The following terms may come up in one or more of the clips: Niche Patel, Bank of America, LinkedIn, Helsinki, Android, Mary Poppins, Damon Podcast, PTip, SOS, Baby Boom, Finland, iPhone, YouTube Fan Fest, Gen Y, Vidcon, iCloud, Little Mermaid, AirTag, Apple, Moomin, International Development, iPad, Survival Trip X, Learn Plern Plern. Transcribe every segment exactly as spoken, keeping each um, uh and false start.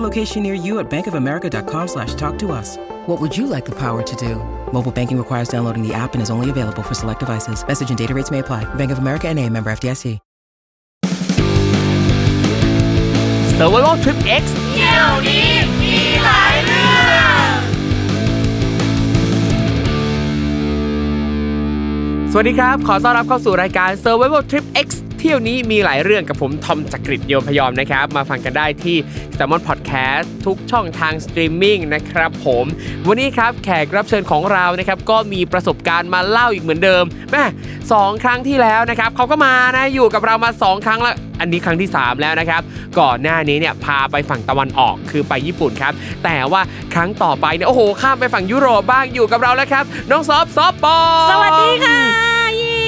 a location near you at bankofamerica.com slash talk to us. What would you like the power to do? Mobile banking requires downloading the app and is only available for select devices. Message and data rates may apply. Bank of America เอ็น เอ member เอฟ ดี ไอ ซี. Survival Trip X เที่ยวนี้มีหลายเรื่องสวัสดีครับขอต้อนรับเข้าสู่รายการ Survival Trip Xเที่ยวนี้มีหลายเรื่องกับผมทอมจักริดโยพยอมนะครับมาฟังกันได้ที่ Damon Podcast ทุกช่องทางสตรีมมิ่งนะครับผมวันนี้ครับแขกรับเชิญของเรานะครับก็มีประสบการณ์มาเล่าอีกเหมือนเดิมแม่สองครั้งที่แล้วนะครับเขาก็มานะอยู่กับเรามาสองครั้งแล้วอันนี้ครั้งที่สามแล้วนะครับก่อนหน้านี้เนี่ยพาไปฝั่งตะวันออกคือไปญี่ปุ่นครับแต่ว่าครั้งต่อไปเนี่ยโอ้โหข้ามไปฝั่งยุโรปบ้างอยู่กับเราแล้วครับน้องซอฟซอฟปอสวัสดีค่ะ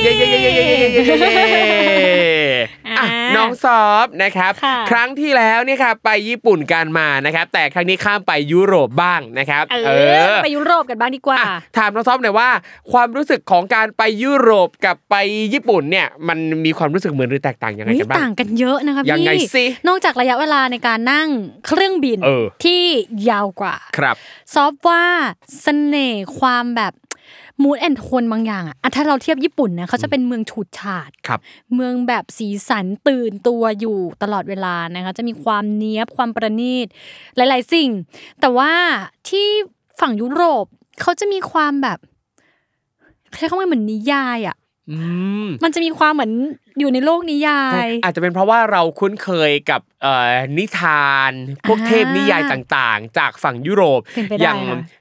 เย้ๆๆๆๆน้องซอฟนะครับครั้งที่แล้วเนี่ยค่ะไปญี่ปุ่นกันมานะครับแต่ครั้งนี้ข้ามไปยุโรปบ้างนะครับเออไปยุโรปกันบ้างดีกว่าถามน้องซอฟหน่อยว่าความรู้สึกของการไปยุโรปกับไปญี่ปุ่นเนี่ยมันมีความรู้สึกเหมือนหรือแตกต่างยังไงกันบ้างต่างกันเยอะนะคะพี่นอกจากระยะเวลาในการนั่งเครื่องบินที่ยาวกว่าครับซอฟว่าเสน่ห์ความแบบมูดแอนด์โทนบางอย่างอ่ะถ้าเราเทียบญี่ปุ่นนะเขาจะเป็นเมืองฉูดฉาดเมืองแบบสีสันตื่นตัวอยู่ตลอดเวลานะคะจะมีความเนี๊ยบความประณีตหลายๆสิ่งแต่ว่าที่ฝั่งยุโรปเขาจะมีความแบบใช้คำว่าเหมือนนิยายอ่ะมันจะมีความเหมือนอยู่ในโลกนิยายอาจจะเป็นเพราะว่าเราคุ้นเคยกับนิทานพวกเทพนิยายต่างๆจากฝั่งยุโรปอย่าง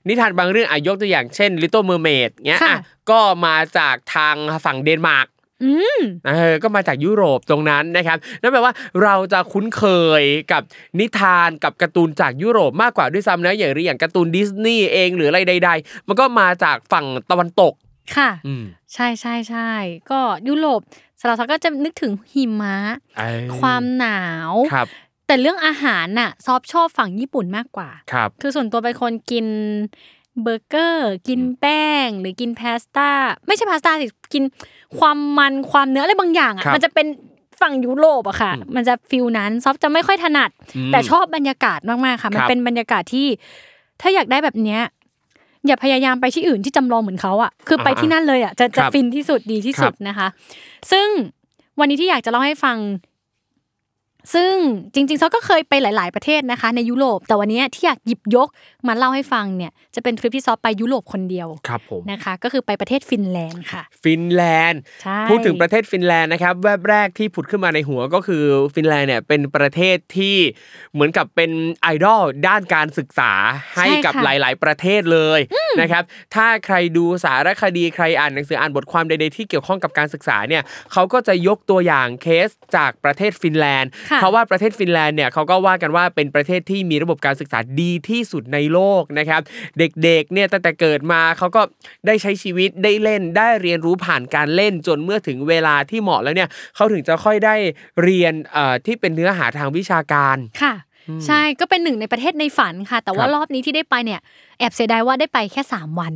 นิทานบางเรื่องยกตัวอย่างเช่น Little Mermaid เงี้ยก็มาจากทางฝั่งเดนมาร์กอืมเออก็มาจากยุโรปตรงนั้นนะครับนั่นแปลว่าเราจะคุ้นเคยกับนิทานกับการ์ตูนจากยุโรปมากกว่าด้วยซ้ำนะอย่างเรื่องการ์ตูนดิสนีย์เองหรืออะไรใดๆมันก็มาจากฝั่งตะวันตกค่ะใช่ใช่ใช่ก็ยุโรปสำหรับเราก็จะนึกถึงหิมะความหนาวแต่เรื่องอาหารน่ะซอฟชอบฝั่งญี่ปุ่นมากกว่าคือส่วนตัวเป็นคนกินเบอร์เกอร์กินแป้งหรือกินพาสต้าไม่ใช่พาสต้าสิกินความมันความเนื้ออะไรบางอย่างอ่ะมันจะเป็นฝั่งยุโรปอะค่ะมันจะฟิลนั้นซอฟจะไม่ค่อยถนัดแต่ชอบบรรยากาศมากๆค่ะมันเป็นบรรยากาศที่ถ้าอยากได้แบบเนี้ยอย่าพยายามไปที่อื่นที่จำลองเหมือนเขาอ่ะคือไปที่นั่นเลยอ่ะจะจะฟินที่สุดดีที่สุดนะคะซึ่งวันนี้ที่อยากจะเล่าให้ฟังซึ่งจริงๆซอฟก็เคยไปหลายๆประเทศนะคะในยุโรปแต่วันนี้ที่อยากหยิบยกมาเล่าให้ฟังเนี่ยจะเป็นทริปที่ซอฟไปยุโรปคนเดียวนะคะก็คือไปประเทศฟินแลนด์ค่ะฟินแลนด์พูดถึงประเทศฟินแลนด์นะครับแวบแรกที่ผุดขึ้นมาในหัวก็คือฟินแลนด์เนี่ยเป็นประเทศที่เหมือนกับเป็นไอดอลด้านการศึกษาให้กับหลายๆประเทศเลยนะครับถ้าใครดูสารคดีใครอ่านหนังสืออ่านบทความใดๆที่เกี่ยวข้องกับการศึกษาเนี่ยเขาก็จะยกตัวอย่างเคสจากประเทศฟินแลนด์เพราะว่าประเทศฟินแลนด์เนี่ยเขาก็ว่ากันว่าเป็นประเทศที่มีระบบการศึกษาดีที่สุดในโลกนะครับเด็กๆเนี่ยตั้งแต่เกิดมาเขาก็ได้ใช้ชีวิตได้เล่นได้เรียนรู้ผ่านการเล่นจนเมื่อถึงเวลาที่เหมาะแล้วเนี่ยเขาถึงจะค่อยได้เรียนเอ่อที่เป็นเนื้อหาทางวิชาการค่ะใช่ก็เป็นหนึ่งในประเทศในฝันค่ะแต่ว่ารอบนี้ที่ได้ไปเนี่ยแอบเสียดายว่าได้ไปแค่สามวัน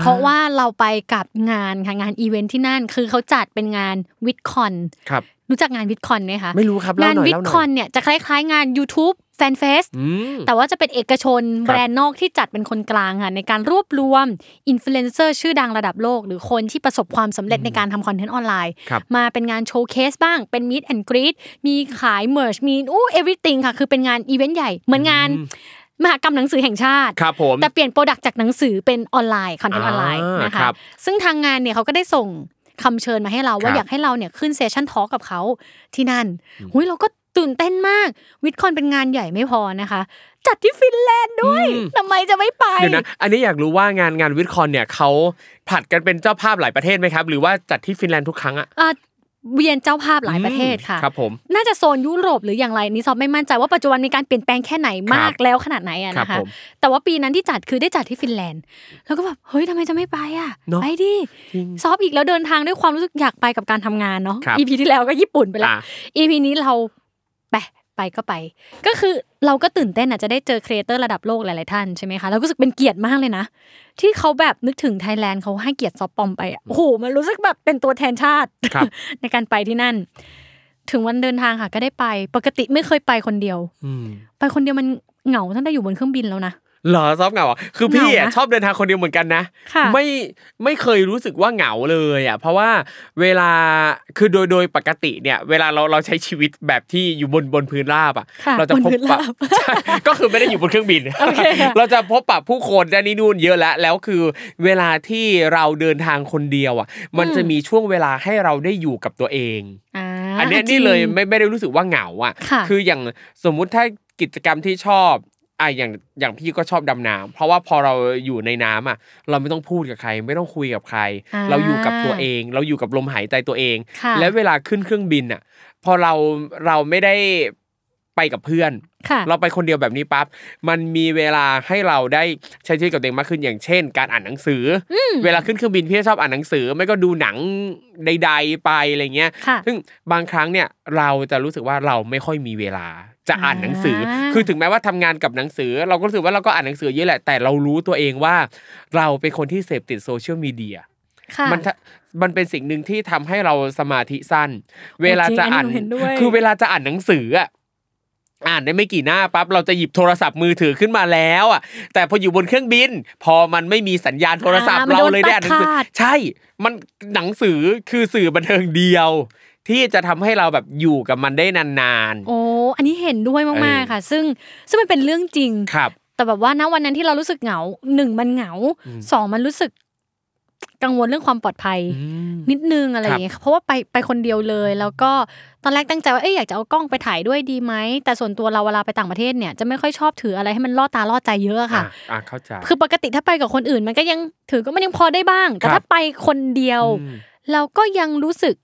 เพราะว่าเราไปกับงานค่ะงานอีเวนท์ที่นั่นคือเขาจัดเป็นงานวิดคอนครับรู้จักงานวิดคอนไหมคะไม่รู้ครับงานวิดคอนเนี่ยจะคล้ายๆงาน YouTube Fan Fest แต่ว่าจะเป็นเอกชนแบรนด์นอกที่จัดเป็นคนกลางค่ะในการรวบรวมอินฟลูเอนเซอร์ชื่อดังระดับโลกหรือคนที่ประสบความสำเร็จในการทำคอนเทนต์ออนไลน์มาเป็นงานโชว์เคสบ้างเป็น Meet and Greet มีขาย Merch มีอู้ everything ค่ะคือเป็นงานอีเวนต์ใหญ่เหมือนงาน มหกรรมหนังสือแห่งชาติแต่เปลี่ยนโปรดักต์จากหนังสือเป็นออนไลน์คอนเทนต์ออนไลน์นะคะซึ่งทางงานเนี่ยเขาก็ได้ส่งคำเชิญมาให้เราว่าอยากให้เราเนี่ยขึ้นเซสชั่นทอล์กกับเขาที่นั่นหุ้ยเราก็ตื่นเต้นมากวิดคอนเป็นงานใหญ่ไม่พอนะคะจัดที่ฟินแลนด์ด้วยทำไมจะไม่ไปเดี๋ยวนะอันนี้อยากรู้ว่างานงานวิดคอนเนี่ยเขาผลัดกันเป็นเจ้าภาพหลายประเทศไหมครับหรือว่าจัดที่ฟินแลนด์ทุกครั้งอะเวียนเจ้าภาพหลายประเทศค่ะครับผมน่าจะโซนยุโรปหรืออย่างไรนี่ซอฟไม่มั่นใจว่าปัจจุบันมีการเปลี่ยนแปลงแค่ไหนมากแล้วขนาดไหนอ่ะนะคะแต่ว่าปีนั้นที่จัดคือได้จัดที่ฟินแลนด์แล้วก็แบบเฮ้ยทำไมจะไม่ไปอ่ะไปดิซอฟอีกแล้วเดินทางด้วยความรู้สึกอยากไปกับการทำงานเนาะ อี พี ที่แล้วก็ญี่ปุ่นไปแล้ว อี พี นี้เราไปไปก็ไปก็คือเราก็ตื่นเต้นอ่ะจะได้เจอครีเอเตอร์ระดับโลกหลายๆท่านใช่มั้ยคะเรารู้สึกเป็นเกียรติมากเลยนะที่เขาแบบนึกถึงไทยแลนด์เขาให้เกียรติซอฟปอมไปอ่ะโอ้โหมันรู้สึกแบบเป็นตัวแทนชาติในการไปที่นั่นถึงวันเดินทางค่ะก็ได้ไปปกติไม่เคยไปคนเดียวไปคนเดียวมันเหงาตั้งแต่อยู่บนเครื่องบินแล้วนะเหรอซอฟเหงาอ่ะคือพี่อ่ะชอบเดินทางคนเดียวเหมือนกันนะไม่ไม่เคยรู้สึกว่าเหงาเลยอ่ะเพราะว่าเวลาคือโดยโดยปกติเนี่ยเวลาเราเราใช้ชีวิตแบบที่อยู่บนบนพื้นราบอ่ะเราจะพบปะก็คือไม่ได้อยู่บนเครื่องบินเราจะพบปะผู้คนด้านนี้นู่นเยอะแล้วแล้วคือเวลาที่เราเดินทางคนเดียวอ่ะมันจะมีช่วงเวลาให้เราได้อยู่กับตัวเองอันนี้นี่เลยไม่ไม่ได้รู้สึกว่าเหงาอ่ะคืออย่างสมมุติถ้ากิจกรรมที่ชอบอ่ะอย่างอย่างพี่ก็ชอบดำน้ำเพราะว่าพอเราอยู่ในน้ำอ่ะเราไม่ต้องพูดกับใครไม่ต้องคุยกับใครเราอยู่กับตัวเองเราอยู่กับลมหายใจตัวเองและเวลาขึ้นเครื่องบินอ่ะพอเราเราไม่ได้ไปกับเพื่อนเราไปคนเดียวแบบนี้ปั๊บมันมีเวลาให้เราได้ใช้ชีวิตกับตัวเองมากขึ้นอย่างเช่นการอ่านหนังสือเวลาขึ้นเครื่องบินพี่ชอบอ่านหนังสือไม่ก็ดูหนังใดๆไปอะไรเงี้ยซึ่งบางครั้งเนี่ยเราจะรู้สึกว่าเราไม่ค่อยมีเวลาจะอ่านหนังสือคือถึงแม้ว่าทำงานกับหนังสือเราก็รู้สึกว่าเราก็อ่านหนังสือเยอะแหละแต่เรารู้ตัวเองว่าเราเป็นคนที่เสพติดโซเชียลมีเดียมันมันเป็นสิ่งหนึ่งที่ทำให้เราสมาธิสั้นเวลาจะอ่านคือเวลาจะอ่านหนังสืออ่ะอ่านได้ไม่กี่หน้าปั๊บเราจะหยิบโทรศัพท์มือถือขึ้นมาแล้วอ่ะแต่พออยู่บนเครื่องบินพอมันไม่มีสัญญาณโทรศัพท์เราเลยได้อ่านหนังสือใช่มันหนังสือคือสื่อบันเทิงเดียวที่จะทำให้เราแบบอยู่กับมันได้นานๆโอ้อันนี้เห็นด้วยมากๆค่ะซึ่งซึ่งมันเป็นเรื่องจริงแต่แบบว่าณวันนั้นที่เรารู้สึกเหงาหนึ่งมันเหงาสองมันรู้สึกกังวลเรื่องความปลอดภัยนิดนึงอะไรอย่างเงี้ยเพราะว่าไปไปคนเดียวเลยแล้วก็ตอนแรกตั้งใจว่าเอ้ยอยากจะเอากล้องไปถ่ายด้วยดีไหมแต่ส่วนตัวเราเวลาไปต่างประเทศเนี่ยจะไม่ค่อยชอบถืออะไรให้มันล่อตาล่อใจเยอะค่ะอ่าเข้าใจคือปกติถ้าไปกับคนอื่นมันก็ยังถือก็มันยังพอได้บ้างแต่ถ้าไปคนเดียวเราก็ยังรู้สึก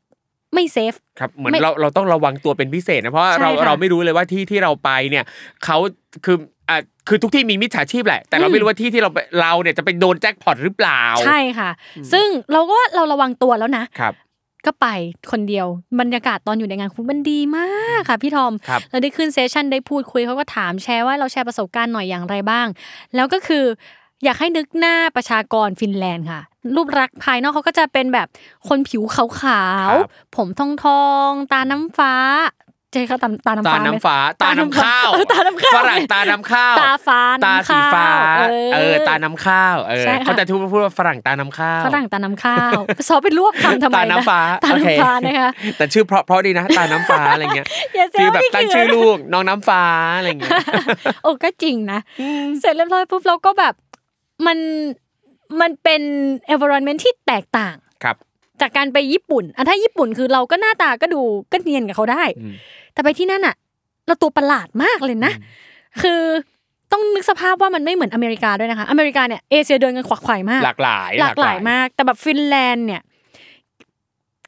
ไม่เซฟครับเหมือนเราเราต้องระวังตัวเป็นพิเศษนะเพราะเราเราไม่รู้เลยว่าที่ที่เราไปเนี่ยเขาคืออ่ะคือทุกที่มีมิจฉาชีพแหละแต่เราไม่รู้ว่าที่ที่เราเราเนี่ยจะไปโดนแจ็คพอตหรือเปล่าใช่ค่ะซึ่งเราก็เราระวังตัวแล้วนะครับก็ไปคนเดียวบรรยากาศตอนอยู่ในงานคุณมันดีมากค่ะพี่ทอมเราได้ขึ้นเซสชั่นได้พูดคุยเขาก็ถามแชร์ว่าเราแชร์ประสบการณ์หน่อยอย่างไรบ้างแล้วก็คืออยากให้นึกหน้าประชากรฟินแลนด์ค่ะรูปลักษณ์ภายนอกเขาก็จะเป็นแบบคนผิวขาวๆผมทองๆตาน้ำฟ้าใช่ค่ะตาตาน้ำฟ้าตาน้ำฟ้าตาน้ำข้าวตาน้ำข้าวฝรั่งตาน้ำข้าวตาฟ้าตาสีฟ้าเออตาน้ำข้าวเออเขาจะพูดว่าฝรั่งตาน้ำข้าวฝรั่งตาน้ำข้าวซอเป็นรวบคำทำไมตาน้ำฟ้าตาน้ำฟ้านะคะแต่ชื่อเพราะเพราะดีนะตาน้ำฟ้าอะไรเงี้ยคือแบบตั้งชื่อลูกน้องน้ำฟ้าอะไรเงี้ยโอ้ก็จริงนะเสร็จเรียบร้อยปุ๊บเราก็แบบมันมันเป็น environment ที่แตกต่างจากการไปญี่ปุ่นอ่ะถ้าญี่ปุ่นคือเราก็หน้าตาก็ดูก็เนียนกับเขาได้แต่ไปที่นั่นน่ะเราตัวประหลาดมากเลยนะคือต้องนึกสภาพว่ามันไม่เหมือนอเมริกาด้วยนะคะอเมริกาเนี่ยเอเชียเดินกันขวักไขว่มากหลากหลายหลากหลายมากแต่แบบฟินแลนด์เนี่ย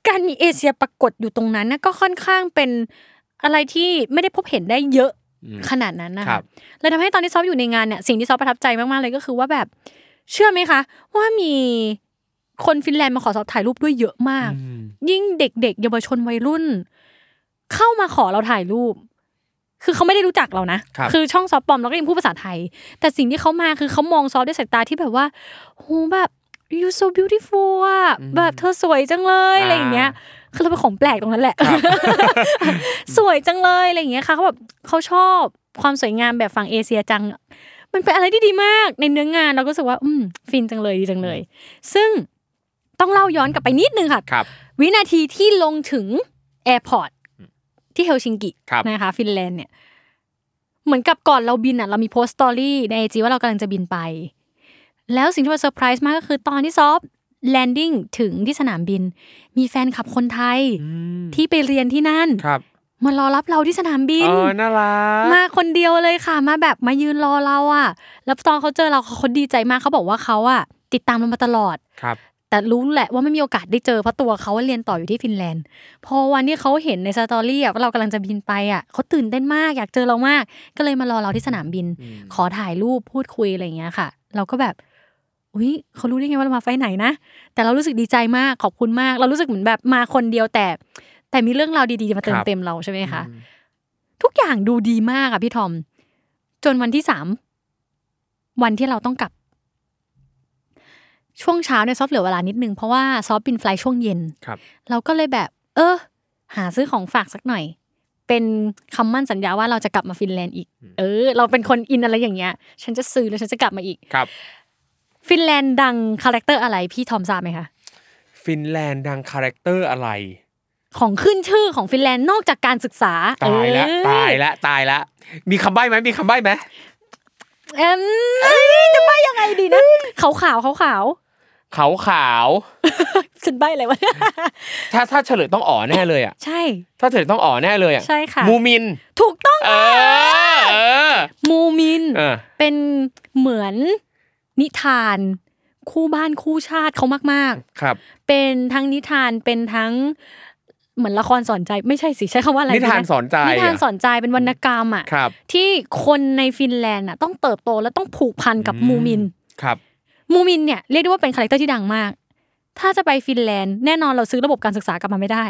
การมีเอเชียปรากฏอยู่ตรงนั้นน่ะก็ค่อนข้างเป็นอะไรที่ไม่ได้พบเห็นได้เยอะขนาดนั้นนะคะเลยทำให้ตอนที่ซอฟอยู่ในงานเนี่ยสิ่งที่ซอฟประทับใจมากๆเลยก็คือว่าแบบเชื่อไหมคะว่ามีคนฟินแลนด์มาขอซอฟถ่ายรูปด้วยเยอะมากยิ่งเด็กๆเยาวชนวัยรุ่นเข้ามาขอเราถ่ายรูปคือเขาไม่ได้รู้จักเรานะคือช่องซอฟปอมเราก็ยังพูดภาษาไทยแต่สิ่งที่เขามาคือเขามองซอฟด้วยสายตาที่แบบว่าโหแบบ you so beautiful อ่ะแบบเธอสวยจังเลยอะไรอย่างเงี้ยคือเราเป็นของแปลกตรงนั้นแหละสวยจังเลยอะไรอย่างเงี้ยค่ะเขาแบบเขาชอบความสวยงามแบบฝั่งเอเชียจังมันเป็นอะไรที่ดีมากในเนื้องานเราก็รู้สึกว่าอืมฟินจังเลยดีจังเลยซึ่งต้องเล่าย้อนกลับไปนิดนึงค่ะวินาทีที่ลงถึงแอร์พอร์ตที่เฮลซิงกินะคะฟินแลนด์เนี่ย เหมือนกับก่อนเราบินอ่ะเรามีโพสต์สตอรี่ใน ไอ จี ว่าเรากำลังจะบินไปแล้วสิ่งที่มันเซอร์ไพรส์มากก็คือตอนที่ซอฟแลนดิ้งถึงที่สนามบินมีแฟนคลับคนไทยที่ไปเรียนที่นั่นมารอรับเราที่สนามบินอ๋อน่ารักมาคนเดียวเลยค่ะมาแบบมายืนรอเราอ่ะแล้วตอนเขาเจอเราเขาดีใจมากเขาบอกว่าเขาอ่ะติดตามเรามาตลอดครับแต่รู้แหละว่าไม่มีโอกาสได้เจอเพราะตัวเขาเรียนต่ออยู่ที่ฟินแลนด์พอวันที่เขาเห็นในสตอรี่อ่ะว่าเรากำลังจะบินไปอ่ะเขาตื่นเต้นมากอยากเจอเรามากก็เลยมารอเราที่สนามบินขอถ่ายรูปพูดคุยอะไรอย่างเงี้ยค่ะเราก็แบบอุ๊ยเขารู้ได้ไงว่าเรามาไฟไหนนะแต่เรารู้สึกดีใจมากขอบคุณมากเรารู้สึกเหมือนแบบมาคนเดียวแต่แต่มีเรื่องราวดีๆมาเติมเต็มเราใช่ไหมคะทุกอย่างดูดีมากอ่ะพี่ทอมจนวันที่สามวันที่เราต้องกลับช่วงเช้าเนี่ยซอฟเหลือเวลานิดนึงเพราะว่าซอฟบินไฟล์ช่วงเย็นเราก็เลยแบบเออหาซื้อของฝากสักหน่อยเป็นคำมั่นสัญญาว่าเราจะกลับมาฟินแลนด์อีกเออเราเป็นคนอินอะไรอย่างเงี้ยฉันจะซื้อแล้วฉันจะกลับมาอีกฟินแลนด์ดังคาแรคเตอร์อะไรพี่ทอมทราบไหมคะฟินแลนด์ดังคาแรคเตอร์อะไรของขึ้นชื่อของฟินแลนด์นอกจากการศึกษาตายละตายละตายละมีคำใบ้ไหมมีคำใบ้ไหมเอ็มจะใบ้ยังไงดีนะขาวขาวขาวขาวขาวขาวฉันใบ้อะไรวะถ้าถ้าเฉลยต้องอ๋อแน่เลยอ่ะใช่ถ้าเฉลยต้องอ๋อแน่เลยอ่ะใช่ค่ะมูมินถูกต้องค่ะมูมินเป็นเหมือนนิทานคู่บ้านคู่ชาติเขามากๆครับเป็นทั้งนิทานเป็นทั้งเหมือนละครสอนใจไม่ใช่สิใช้คำว่าอะไรนิทานสอนใจนิทานสอนใจเป็นวรรณกรรมอ่ะที่คนในฟินแลนด์อ่ะต้องเติบโตและต้องผูกพันกับมูมินครับมูมินเนี่ยเรียกได้ว่าเป็นคาแรคเตอร์ที่ดังมากถ้าจะไปฟินแลนด์แน่นอนเราซื้อระบบการศึกษากลับมาไม่ได้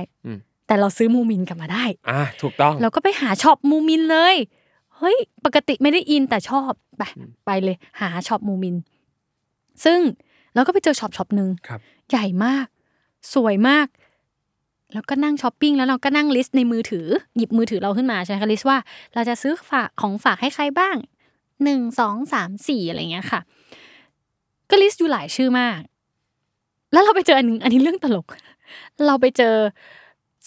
แต่เราซื้อมูมินกลับมาได้อ่ะถูกต้องเราก็ไปหาช็อปมูมินเลยเฮ้ยปกติไม่ได้อินแต่ชอบไปไปเลยหาช็อปมูมินซึ่งเราก็ไปเจอช็อปช็อปนึงใหญ่มากสวยมากแล้วก็นั่งช้อปปิ้งแล้วเราก็นั่งลิสต์ในมือถือหยิบมือถือเราขึ้นมาใช่ไหมคะลิสต์ว่าเราจะซื้อฝากของฝากให้ใครบ้างหนึ่งสองสามสี่อะไรเงี้ยค่ะก็ลิสต์อยู่หลายชื่อมากแล้วเราไปเจออันนึงอันนี้เรื่องตลกเราไปเจอ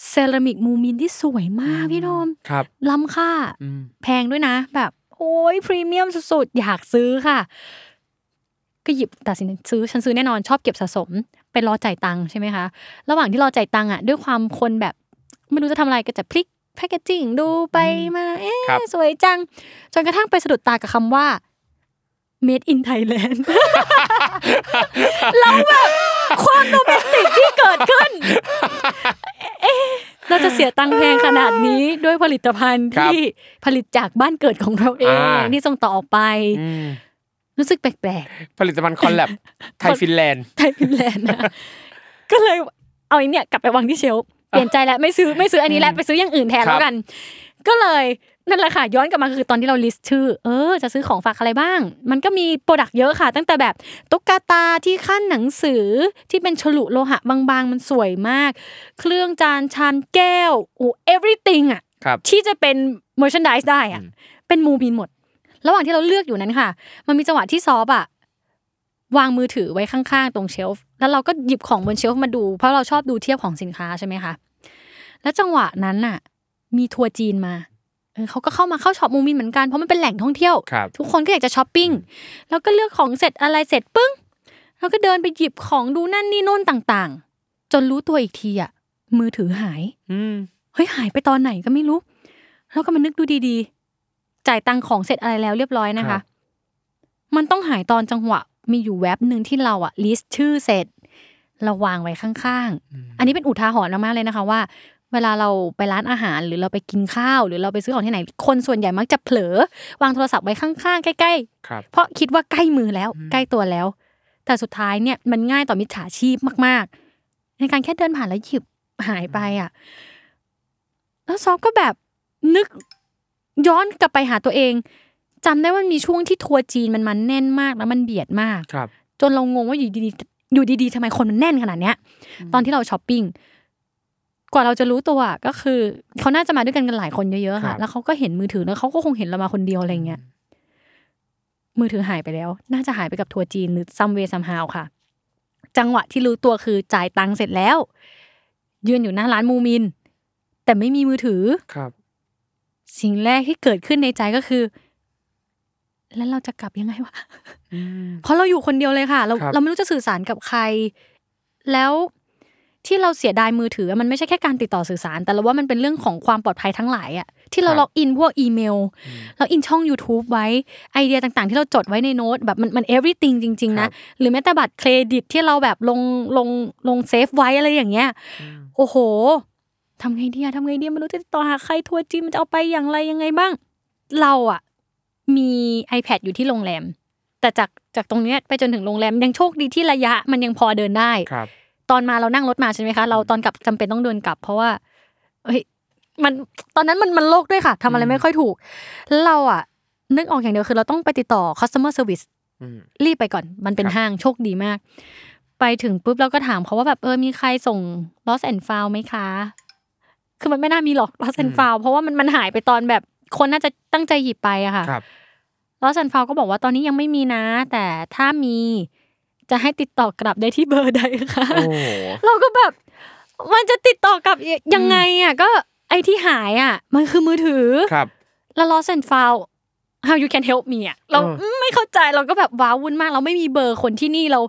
เซรามิกมูมินที่สวยมากพี่น้องล้ำค่าแพงด้วยนะแบบโอ้ยพรีเมียมสุดๆอยากซื้อค่ะก็หยิบตัดสินซื้อฉันซื้อแน่นอนชอบเก็บสะสมไปรอจ่ายตังค์ใช่ไหมคะระหว่างที่รอจ่ายตังค์อ่ะด้วยความคนแบบไม่รู้จะทำอะไรก็จะพลิกแพคเกจจิ้งดูไปมาเอ๊ะสวยจังจนกระทั่งไปสะดุดตากับคำว่า made in Thailand เราแบบความโรแมนติกที่เกิดขึ้นเอ๊ะเราจะเสียตังค์แพงขนาดนี้ด้วยผลิตภัณฑ์ที่ผลิตจากบ้านเกิดของเราเองที่ส่งต่อออกไปรู้สึกแปลกๆผลิตภัณฑ์คอลแลบไทยฟินแลนด์ไทยฟินแลนด์นะก็เลยเอาไอ้เนี่ยกลับไปวางที่เชลฟ์เปลี่ยนใจแล้วไม่ซื้อไม่ซื้ออันนี้แล้วไปซื้ออย่างอื่นแทนแล้วกันก็เลยนั่นแหละค่ะย้อนกลับมาคือตอนที่เราลิสต์ชื่อเออจะซื้อของฝากอะไรบ้างมันก็มีโปรดักต์เยอะค่ะตั้งแต่แบบตุ๊กตาที่ขั้นหนังสือที่เป็นฉลุโลหะบางๆมันสวยมากเครื่องจานชามแก้วโอ้ everything อ่ะที่จะเป็น merchandise ได้อ่ะเป็นมูมินหมดระหว่างที่เราเลือกอยู่นั้นค่ะมันมีจังหวะที่ซอฟอ่ะวางมือถือไว้ข้างๆตรงเชลฟ์แล้วเราก็หยิบของบนเชลฟ์มาดูเพราะเราชอบดูเทียบของสินค้าใช่ไหมคะแล้วจังหวะนั้นน่ะมีทัวร์จีนมาเออเขาก็เข้ามาเข้าช็อปมูมินเหมือนกันเพราะมันเป็นแหล่งท่องเที่ยวทุกคนก็อยากจะช้อปปิ้งแล้วก็เลือกของเสร็จอะไรเสร็จปึ้งแล้วก็เดินไปหยิบของดูนั่นนี่โน่นต่างๆจนรู้ตัวอีกทีอ่ะมือถือหายเฮ้ยหายไปตอนไหนก็ไม่รู้แล้วก็มานึกดูดีๆจ่ายตังของเสร็จอะไรแล้วเรียบร้อยนะคะมันต้องหายตอนจังหวะมีอยู่แว็บนึงที่เราอ่ะลิสต์ชื่อเสร็จเราวางไว้ข้างๆอันนี้เป็นอุทาหรณ์มากเลยนะคะว่าเวลาเราไปร้านอาหารหรือเราไปกินข้าวหรือเราไปซื้อของที่ไหนคนส่วนใหญ่มักจะเผลอวางโทรศัพท์ไว้ข้างๆใกล้ๆเพราะคิดว่าใกล้มือแล้วใกล้ตัวแล้วแต่สุดท้ายเนี่ยมันง่ายต่อมิจฉาชีพมากๆในการแค่เดินผ่านแล้วหยิบหายไปอ่ะแล้วซอฟก็แบบนึกย้อนกลับไปหาตัวเองจำได้ว่ามีช่วงที่ทัวร์จีนมันมันแน่นมากแล้วมันเบียดมากจนเรางงว่าอยู่ดีๆอยู่ดีๆทำไมคนมันแน่นขนาดเนี้ยตอนที่เราช้อปปิ้งกว่าเราจะรู้ตัวก็คือเขาน่าจะมาด้วยกันกันหลายคนเยอะๆค่ะแล้วเขาก็เห็นมือถือแล้วเขาก็คงเห็นเรามาคนเดียวอะไรเงี้ยมือถือหายไปแล้วน่าจะหายไปกับทัวร์จีนหรือซัมเวย์ซัมฮาวค่ะจังหวะที่รู้ตัวคือจ่ายตังค์เสร็จแล้วยืนอยู่หน้าร้านมูมินแต่ไม่มีมือถือ สิ่งแรกที่เกิดขึ้นในใจก็คือแล้วเราจะกลับยังไงวะเพราะเราอยู่คนเดียวเลยค่ะเราเราไม่รู้จะสื่อสารกับใครแล้วที่เราเสียดายมือถือมันไม่ใช่แค่การติดต่อสื่อสารแต่เราว่ามันเป็นเรื่องของความปลอดภัยทั้งหลายอ่ะที่เราล็อกอินพวกอีเมลล็อกอินช่อง YouTube ไว้ไอเดียต่างๆที่เราจดไว้ในโน้ตแบบมันมัน everything จริงๆนะหรือแม้แต่บัตรเครดิตที่เราแบบลงลงลงเซฟไว้อะไรอย่างเงี้ยโอ้โหทำไงดีอ่ะทำไงดีไม่รู้จะติดต่อหาใครทัวร์จีนมันจะเอาไปอย่างไรยังไงบ้างเราอ่ะมี iPad อยู่ที่โรงแรมแต่จากจากตรงเนี้ยไปจนถึงโรงแรมยังโชคดีที่ระยะมันยังพอเดินได้ตอนมาเรานั่งรถมาใช่ไหมคะเราตอนกลับจำเป็นต้องเดินกลับเพราะว่าเฮ้ยมันตอนนั้นมันมันโลกด้วยค่ะทำอะไรไม่ค่อยถูกเราอ่ะนึกออกอย่างเดียวคือเราต้องไปติดต่อ customer service รีบไปก่อนมันเป็นห้างโชคดีมากไปถึงปุ๊บเราก็ถามเขาว่าแบบเออมีใครส่ง lost and found ไหมคะคือมันไม่น่ามีหรอก lost and found เพราะว่ามันมันหายไปตอนแบบคนน่าจะตั้งใจหยิบไปอะค่ะแล้วซันฟาวก็บอกว่าตอนนี้ยังไม่มีนะแต่ถ้ามีจะให้ติดต่อกลับได้ที่เบอร์ใดคะเราก็แบบมันจะติดต่อกลับยังไงอ่ะก็ไอ้ที่หายอ่ะมันคือมือถือแล้วลอสแอนด์ฟาว how you can help me อ่ะเราไม่เข้าใจเราก็แบบว้าวุ่นมากเราไม่มีเบอร์คนที่นี่เรา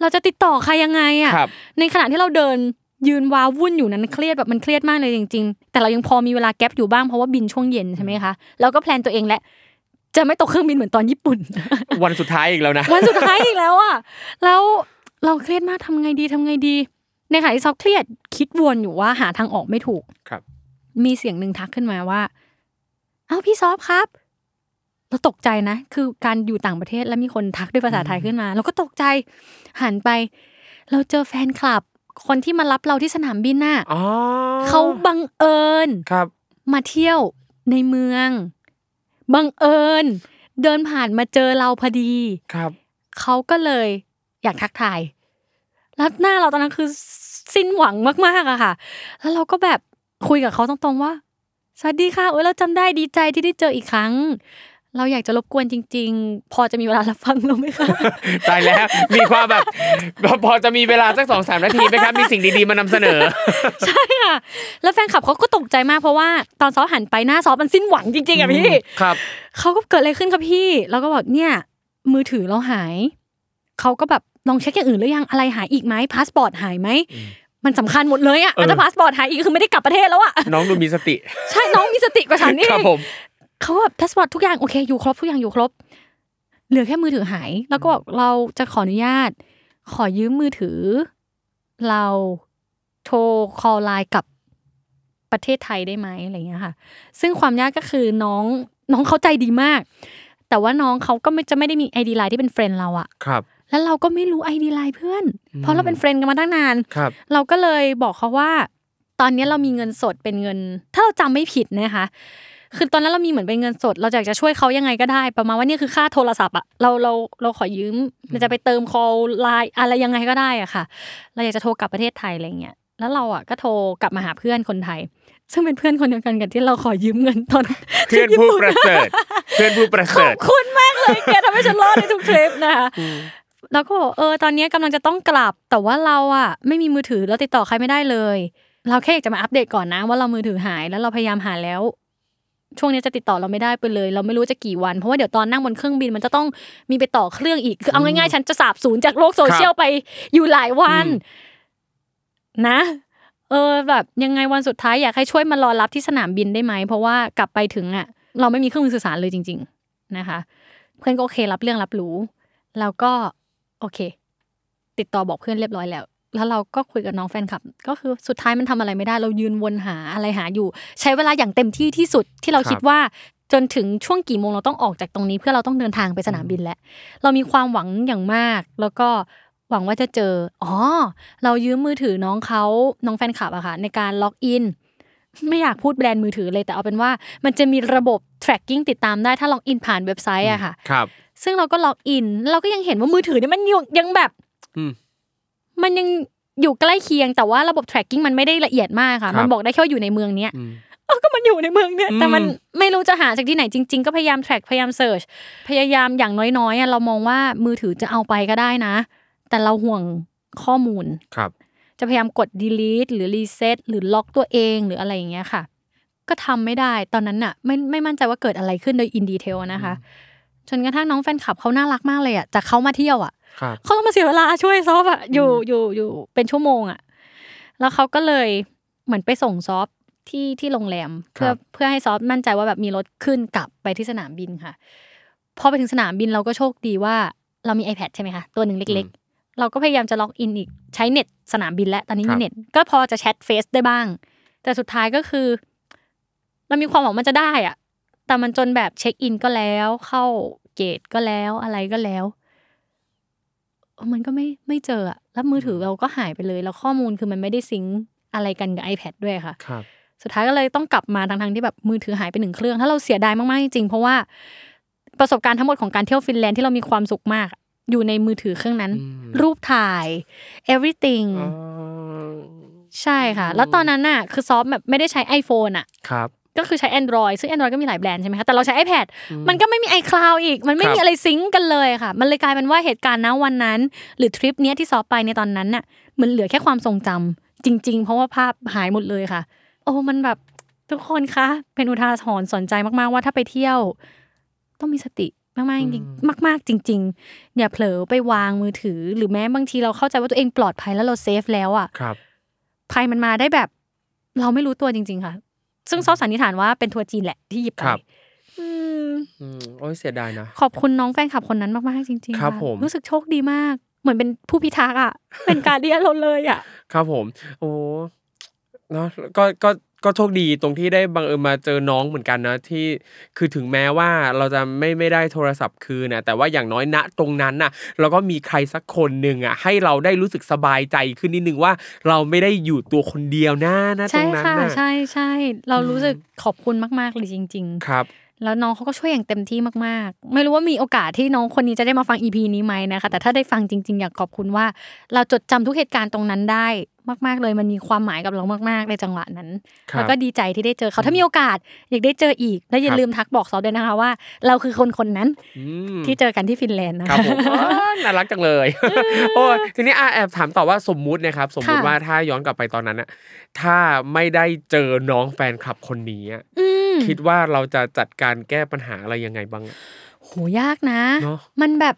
เราจะติดต่อใครยังไงอ่ะในขณะที่เราเดินยืนว้าวุ่นอยู่นั้นเครียดแบบมันเครียดมากเลยจริงๆแต่เรายังพอมีเวลาแก๊ปอยู่บ้างเพราะว่าบินช่วงเย็นใช่ไหมคะเราก็แพลนตัวเองและจะไม่ตกเครื่องบินเหมือนตอนญี่ปุ่นวันสุดท้ายอีกแล้วนะวันสุดท้ายอีกแล้วอ่ะแล้วเราเครียดมากทำไงดีทำไงดีในขณะที่ซอฟเครียดคิดวนอยู่ว่าหาทางออกไม่ถูกครับมีเสียงนึงทักขึ้นมาว่าเอ้าพี่ซอฟครับเราตกใจนะคือการอยู่ต่างประเทศแล้วมีคนทักด้วยภาษาไทยขึ้นมาเราก็ตกใจหันไปเราเจอแฟนคลับคนที่มารับเราที่สนามบินน่ะเขาบังเอิญมาเที่ยวในเมืองบังเอิญเดินผ่านมาเจอเราพอดีครับเขาก็เลยอยากทักทายแล้วหน้าเราตอนนั้นคือสิ้นหวังมากๆอะค่ะแล้วเราก็แบบคุยกับเขาตรงๆว่าสวัสดีค่ะเอ้ยเราจำได้ดีใจที่ได้เจออีกครั้งเราอยากจะรบกวนจริงๆพอจะมีเวลารับฟังเราไหมคะตายแล้วมีความแบบพอจะมีเวลาสัก สองถึงสาม นาทีไหมครับมีสิ่งดีๆมานำเสนอใช่ค่ะแล้วแฟนคลับเขาก็ตกใจมากเพราะว่าตอนซอหันไปหน้าซอมันสิ้นหวังจริงๆอ่ะพี่ครับเขาก็เกิดอะไรขึ้นครับพี่แล้วก็บอกเนี่ยมือถือเราหายเขาก็แบบลองเช็คอย่างอื่นหรือยังอะไรหายอีกไหมพาสปอร์ตหายไหมมันสำคัญหมดเลยอ่ะถ้าพาสปอร์ตหายอีกคือไม่ได้กลับประเทศแล้วอ่ะน้องดูมีสติใช่น้องมีสติกว่าฉันนี่ครับผมเขาแบบทัสปอร์ตทุกอย่างโอเคอยู่ครบทุกอย่างอยู่ครบเหลือแค่มือถือหายแล้วก็บอกเราจะขออนุญาตขอยืมมือถือเราโทรคอลไลน์กับประเทศไทยได้ไหมอะไรเงี้ยค่ะซึ่งความยากก็คือน้องน้องเขาใจดีมากแต่ว่าน้องเขาก็ไม่จะไม่ได้มี ไอ ดี ไลน์ที่เป็นเฟรนด์เราอะครับแล้วเราก็ไม่รู้ ไอ ดี ไลน์เพื่อนเพราะเราเป็นเฟรนด์กันมาตั้งนานเราก็เลยบอกเขาว่าตอนนี้เรามีเงินสดเป็นเงินถ้าเราจำไม่ผิดนะคะคือตอนนั้นเรามีเหมือนเป็นเงินสดเราอยากจะช่วยเขายังไงก็ได้ประมาณว่านี่คือค่าโทรศัพท์อ่ะเราเราเราขอยืมเราจะไปเติม call line อะไรยังไงก็ได้อ่ะค่ะเราอยากจะโทรกลับประเทศไทยอะไรเงี้ยแล้วเราอ่ะก็โทรกลับมาหาเพื่อนคนไทยซึ่งเป็นเพื่อนคนเดียวกันกับที่เราขอยืมเงินตอนเพื่อนผู้ประเสริฐเพื่อนผู้ประเสริฐขอบคุณมากเลยแกทำให้ฉันรอดในทุกทริปนะคะแล้วก็เออตอนนี้กำลังจะต้องกลับแต่ว่าเราอ่ะไม่มีมือถือเราติดต่อใครไม่ได้เลยเราแค่อยากจะมาอัปเดตก่อนนะว่าเรามือถือหายแล้วเราพยายามหาแล้วช่วงนี้จะติดต่อเราไม่ได้ไปเลยเราไม่รู้จะกี่วันเพราะว่าเดี๋ยวตอนนั่งบนเครื่องบินมันจะต้องมีไปต่อเครื่องอีกคือเอาง่ายๆฉันจะสาบสูญจากโลกโซเชียลไปอยู่หลายวันนะเออแบบยังไงวันสุดท้ายอยากให้ช่วยมารอรับที่สนามบินได้ไหมเพราะว่ากลับไปถึงอ่ะเราไม่มีเครื่องมือสื่อสารเลยจริงๆนะคะเพื่อนก็โอเครับเรื่องรับรู้แล้วก็โอเคติดต่อบอกเพื่อนเรียบร้อยแล้วแล้วเราก็คุยกับน้องแฟนคลับก็คือสุดท้ายมันทำอะไรไม่ได้เรายืนวนหาอะไรหาอยู่ใช้เวลาอย่างเต็มที่ที่สุดที่เราคิดว่าจนถึงช่วงกี่โมงเราต้องออกจากตรงนี้เพื่อเราต้องเดินทางไปสนามบินแล้วเรามีความหวังอย่างมากแล้วก็หวังว่าจะเจออ๋อเรายืมมือถือน้องเขาน้องแฟนคลับอะค่ะในการล็อกอินไม่อยากพูดแบรนด์มือถือเลยแต่เอาเป็นว่ามันจะมีระบบ tracking ติดตามได้ถ้าล็อกอินผ่านเว็บไซต์อะค่ะครับซึ่งเราก็ล็อกอินเราก็ยังเห็นว่ามือถือเนี่ยมันยังแบบมันยังอยู่ใกล้เคียงแต่ว่าระบบ tracking มันไม่ได้ละเอียดมากค่ะมันบอกได้แค่ว่าอยู่ในเมืองเนี้ยเออก็มันอยู่ในเมืองเนี้ยแต่มันไม่รู้จะหาจากที่ไหนจริงๆก็พยายาม track พยายาม search พยายามอย่างน้อยๆอ่ะเรามองว่ามือถือจะเอาไปก็ได้นะแต่เราห่วงข้อมูลครับจะพยายามกด delete หรือ reset หรือล็อกตัวเองหรืออะไรอย่างเงี้ยค่ะ ก็ทำไม่ได้ตอนนั้นน่ะไม่ไม่มั่นใจว่าเกิดอะไรขึ้นโดยอินดีเทลนะคะจนกระทั่งน้องแฟนคลับเขาน่ารักมากเลยอ่ะจากเขามาเที่ยวอ่ะเขาต้องมาเสียเวลาช่วยซอฟอ่ะอยู่อยู่อยู่เป็นชั่วโมงอ่ะแล้วเขาก็เลยเหมือนไปส่งซอฟที่ที่โรงแรมเพื่อเพื่อให้ซอฟมั่นใจว่าแบบมีรถขึ้นกลับไปที่สนามบินค่ะพอไปถึงสนามบินเราก็โชคดีว่าเรามี iPad ใช่ไหมคะตัวหนึ่งเล็กๆเราก็พยายามจะล็อกอินอีกใช้เน็ตสนามบินแล้วตอนนี้มีเน็ตก็พอจะแชทเฟซได้บ้างแต่สุดท้ายก็คือเรามีความหวังมันจะได้อะแต่มันจนแบบเช็คอินก็แล้วเข้าเกตก็แล้วอะไรก็แล้วมันก็ไม่ไม่เจอแล้วมือถือเราก็หายไปเลยแล้วข้อมูลคือมันไม่ได้ซิงค์อะไรกันกับ iPad ด้วยค่ะครับสุดท้ายก็เลยต้องกลับมาทั้งๆที่แบบมือถือหายไปหนึ่งเครื่องถ้าเราเสียดายมากๆจริงๆเพราะว่าประสบการณ์ทั้งหมดของการเที่ยวฟินแลนด์ที่เรามีความสุขมากอยู่ในมือถือเครื่องนั้นรูปถ่าย everything ใช่ค่ะแล้วตอนนั้นน่ะคือซอฟแบบไม่ได้ใช้ iPhone อ่ะครับก็คือใช้ Android ซึ่ง Android ก็มีหลายแบรนด์ใช่ไหมคะแต่เราใช้ iPad มันก็ไม่มี iCloud อีกมันไม่มีอะไรซิงค์กันเลยค่ะมันเลยกลายเป็นว่าเหตุการณ์ณวันนั้นหรือทริปเนี้ยที่ซอฟไปในตอนนั้นน่ะมันเหลือแค่ความทรงจำจริงๆเพราะว่าภาพหายหมดเลยค่ะโอ้มันแบบทุกคนคะเป็นอุทาหรณ์สอนใจมากๆว่าถ้าไปเที่ยวต้องมีสติมากๆจริงมากๆจริงๆอย่าเผลอไปวางมือถือหรือแม้บางทีเราเข้าใจว่าตัวเองปลอดภัยแล้วเราเซฟแล้วอ่ะครับภัยมันมาได้แบบเราไม่รู้ตัวจริงๆค่ะซึ่งซอฟสันนิษฐานว่าเป็นทัวร์จีนแหละที่หยิบไปอืมอืมโอ้ยเสียดายนะขอบคุณน้องแฟนคลับคนนั้นมากๆจริงๆครับผมรู้สึกโชคดีมากเหมือนเป็นผู้พิทักษ์อ่ะเป็นการเดียร์เราเลยอ่ะครับผมโอ้เนาะก็ก็ก็โชคดีตรงที่ได้บังเอิญมาเจอน้องเหมือนกันนะที่คือถึงแม้ว่าเราจะไม่ไม่ได้โทรศัพท์คืนนะแต่ว่าอย่างน้อยณตรงนั้นน่ะเราก็มีใครสักคนหนึ่งอ่ะให้เราได้รู้สึกสบายใจขึ้นนิดนึงว่าเราไม่ได้อยู่ตัวคนเดียวนะนะตรงนั้นน่ะใช่ค่ะใช่ๆเรารู้สึกขอบคุณมากๆเลยจริงๆครับแล้วน้องเขาก็ช่วยอย่างเต็มที่มากๆไม่รู้ว่ามีโอกาสที่น้องคนนี้จะได้มาฟัง อี พี นี้ไหมนะคะแต่ถ้าได้ฟังจริงๆอยากขอบคุณว่าเราจดจำทุกเหตุการณ์ตรงนั้นได้มากๆเลยมันมีความหมายกับเรามากๆในจังหวะนั้นแล้วก็ดีใจที่ได้เจอเขาถ้ามีโอกาสอยากได้เจออีกและอย่าลืมทักบอกซอฟด้วยนะคะว่าเราคือคนคนนั้นที่เจอกันที่ฟินแลนด์นะคะครับผมน่ารักจังเลยโอ้ทีนี้แอบถามต่อว่าสมมุตินะครับสมมุติว่าถ้าย้อนกลับไปตอนนั้นอะถ้าไม่ได้เจอน้องแฟนคลับคนนี้คิดว่าเราจะจัดการแก้ปัญหาอะไรยังไงบ้างโหยากนะมันแบบ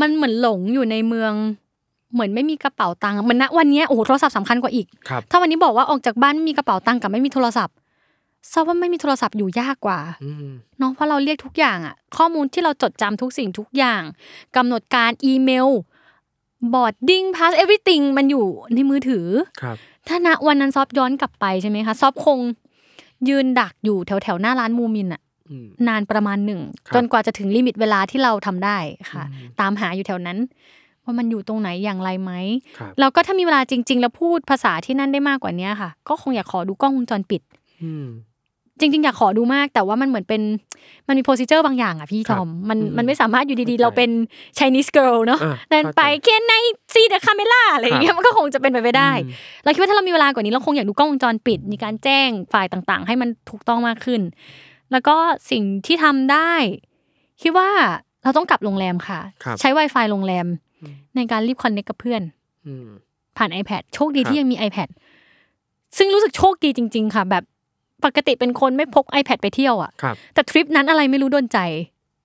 มันเหมือนหลงอยู่ในเมืองเหมือนไม่มีกระเป๋าตังค์มันณวันนี้โอ้โหโทรศัพท์สำคัญกว่าอีกถ้าวันนี้บอกว่าออกจากบ้านไม่มีกระเป๋าตังค์กับไม่มีโทรศัพท์ซะว่าไม่มีโทรศัพท์อยู่ยากกว่าเนาะเพราะเราเรียกทุกอย่างอะข้อมูลที่เราจดจำทุกสิ่งทุกอย่างกำหนดการอีเมลบอร์ดดิ้งพาส everything มันอยู่ในมือถือถ้าณวันนั้นซอฟย้อนกลับไปใช่ไหมคะซอฟคงยืนดักอยู่แถวๆหน้าร้านมูมินอะนานประมาณหนึ่งจนกว่าจะถึงลิมิตเวลาที่เราทำได้ค่ะตามหาอยู่แถวนั้นว่ามันอยู่ตรงไหนอย่างไรไหมแล้วก็ถ้ามีเวลาจริงๆแล้วพูดภาษาที่นั่นได้มากกว่านี้ค่ะก็คงอยากขอดูกล้องวงจรปิดจริงๆอยากขอดูมากแต่ว่ามันเหมือนเป็นมันมีโพสิเจอร์บางอย่างอ่ะพี่ทอมมันมันไม่สามารถอยู่ดีๆเราเป็น Chinese girl เนอะเดินไป Can I see the camera อะไรอย่างเงี้ยมันก็คงจะเป็นไปไม่ได้เราคิดว่าถ้าเรามีเวลากว่านี้เราคงอยากดูกล้องวงจรปิดมีการแจ้งฝ่ายต่างๆให้มันถูกต้องมากขึ้นแล้วก็สิ่งที่ทำได้คิดว่าเราต้องกลับโรงแรมค่ะใช้ Wi-Fi โรงแรมในการรีบคอนเนคกับเพื่อนผ่าน iPad โชคดีที่ยังมี iPad ซึ่งรู้สึกโชคดีจริงๆค่ะแบบปกติเป็นคนไม่พก iPad ไปเที่ยวอ่ะแต่ทริปนั้นอะไรไม่รู้โดนใจ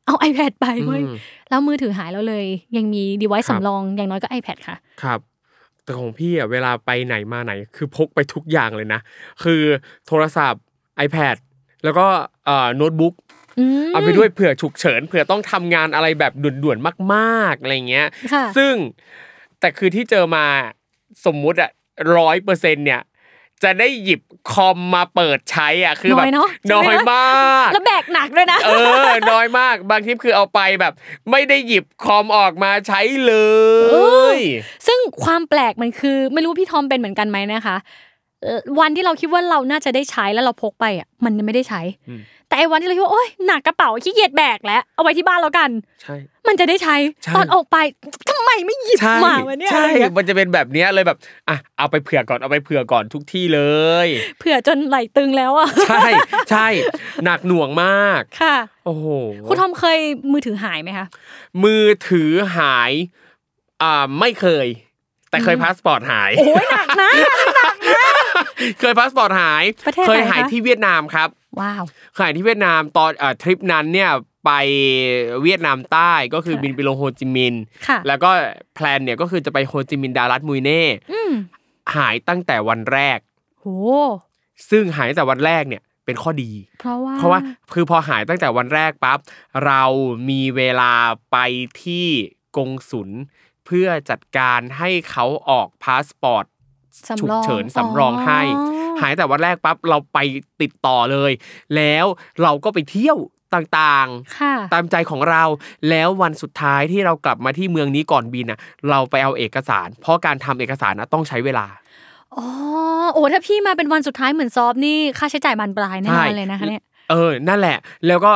เอา iPad ไปเว้ยแล้วมือถือหายแล้วเลยยังมี device สำรองอย่างน้อยก็ iPad ค่ะครับแต่ของพี่อ่ะเวลาไปไหนมาไหนคือพกไปทุกอย่างเลยนะคือโทรศัพท์ iPad แล้วก็เอ่อโน้ตบุ๊กเอาไปด้วยเผื่อฉุกเฉินเผื่อต้องทำงานอะไรแบบด่วนๆมากๆอะไรเงี้ยซึ่งแต่คือที่เจอมาสมมุติอ่ะ หนึ่งร้อยเปอร์เซ็นต์ เนี่ยจะได้หยิบคอมมาเปิดใช้อ่ะคือแบบน้อยมากแล้วแบกหนักด้วยนะเออน้อยมากบางทีคือเอาไปแบบไม่ได้หยิบคอมออกมาใช้เลยซึ่งความแปลกมันคือไม่รู้พี่ทอมเป็นเหมือนกันมั้ยนะคะวันที่เราคิดว่าเราน่าจะได้ใช้แล้วเราพกไปอ่ะมันไม่ได้ใช้แต่ไอ้วันที่เราคิดว่าโอ๊ยหนักกระเป๋าขี้เกียจแบกแล้วเอาไว้ที่บ้านแล้วกันใช่มันจะได้ใช้ตอนออกไปทำไมไม่หยิบมาวะเนี่ยใช่มันจะเป็นแบบเนี้ยเลยแบบอ่ะเอาไปเผื่อก่อนเอาไปเผื่อก่อนทุกที่เลยเผื่อจนไหล่ตึงแล้วอ่ะใช่ใช่หนักหน่วงมากค่ะโอ้โหคุณทอมเคยมือถือหายมั้ยคะมือถือหายอ่าไม่เคยแต่เคยพาสปอร์ตหายโอ้ยหนักนะหนักนะ เคยพาสปอร์ตหายเคยหายที่เวียดนามครับว้าวหายที่เวียดนามตอนทริปนั้นเนี่ยไปเวียดนามใต้ก็คือบินไปลงโฮจิมินห์แล้วก็แพลนเนี่ยก็คือจะไปโฮจิมินห์ดารัตมุยเน่หายตั้งแต่วันแรกโหซึ่งหายตั้งแต่วันแรกเนี่ยเป็นข้อดีเพราะว่าเพราะว่าคือพอหายตั้งแต่วันแรกปั๊บเรามีเวลาไปที่กงสุลเพื่อจัดการให้เขาออกพาสปอร์ตฉุกเฉินสำรองให้หายแต่วันแรกปั๊บเราไปติดต่อเลยแล้วเราก็ไปเที่ยวต่างๆตามใจของเราแล้ววันสุดท้ายที่เรากลับมาที่เมืองนี้ก่อนบินน่ะเราไปเอาเอกสารเพราะการทำเอกสารนะต้องใช้เวลาอ๋อโอ้ถ้าพี่มาเป็นวันสุดท้ายเหมือนซอฟนี่ค่าใช้จ่ายบานปลายแน่นอนเลยนะคะเนี่ยเออนั่นแหละแล้วก็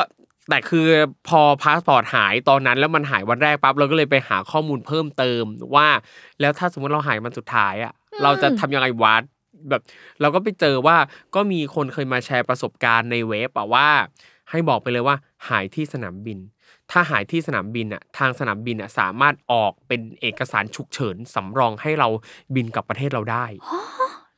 แต่คือพอพาสปอร์ตหายตอนนั้นแล้วมันหายวันแรกปั๊บเราก็เลยไปหาข้อมูลเพิ่มเติมว่าแล้วถ้าสมมติเราหายวันสุดท้ายอ่ะเราจะทำยังไงวะแบบเราก็ไปเจอว่าก็มีคนเคยมาแชร์ประสบการณ์ในเว็บอ่ะว่าให้บอกไปเลยว่าหายที่สนามบินถ้าหายที่สนามบินอ่ะทางสนามบินอ่ะสามารถออกเป็นเอกสารฉุกเฉินสำรองให้เราบินกลับประเทศเราได้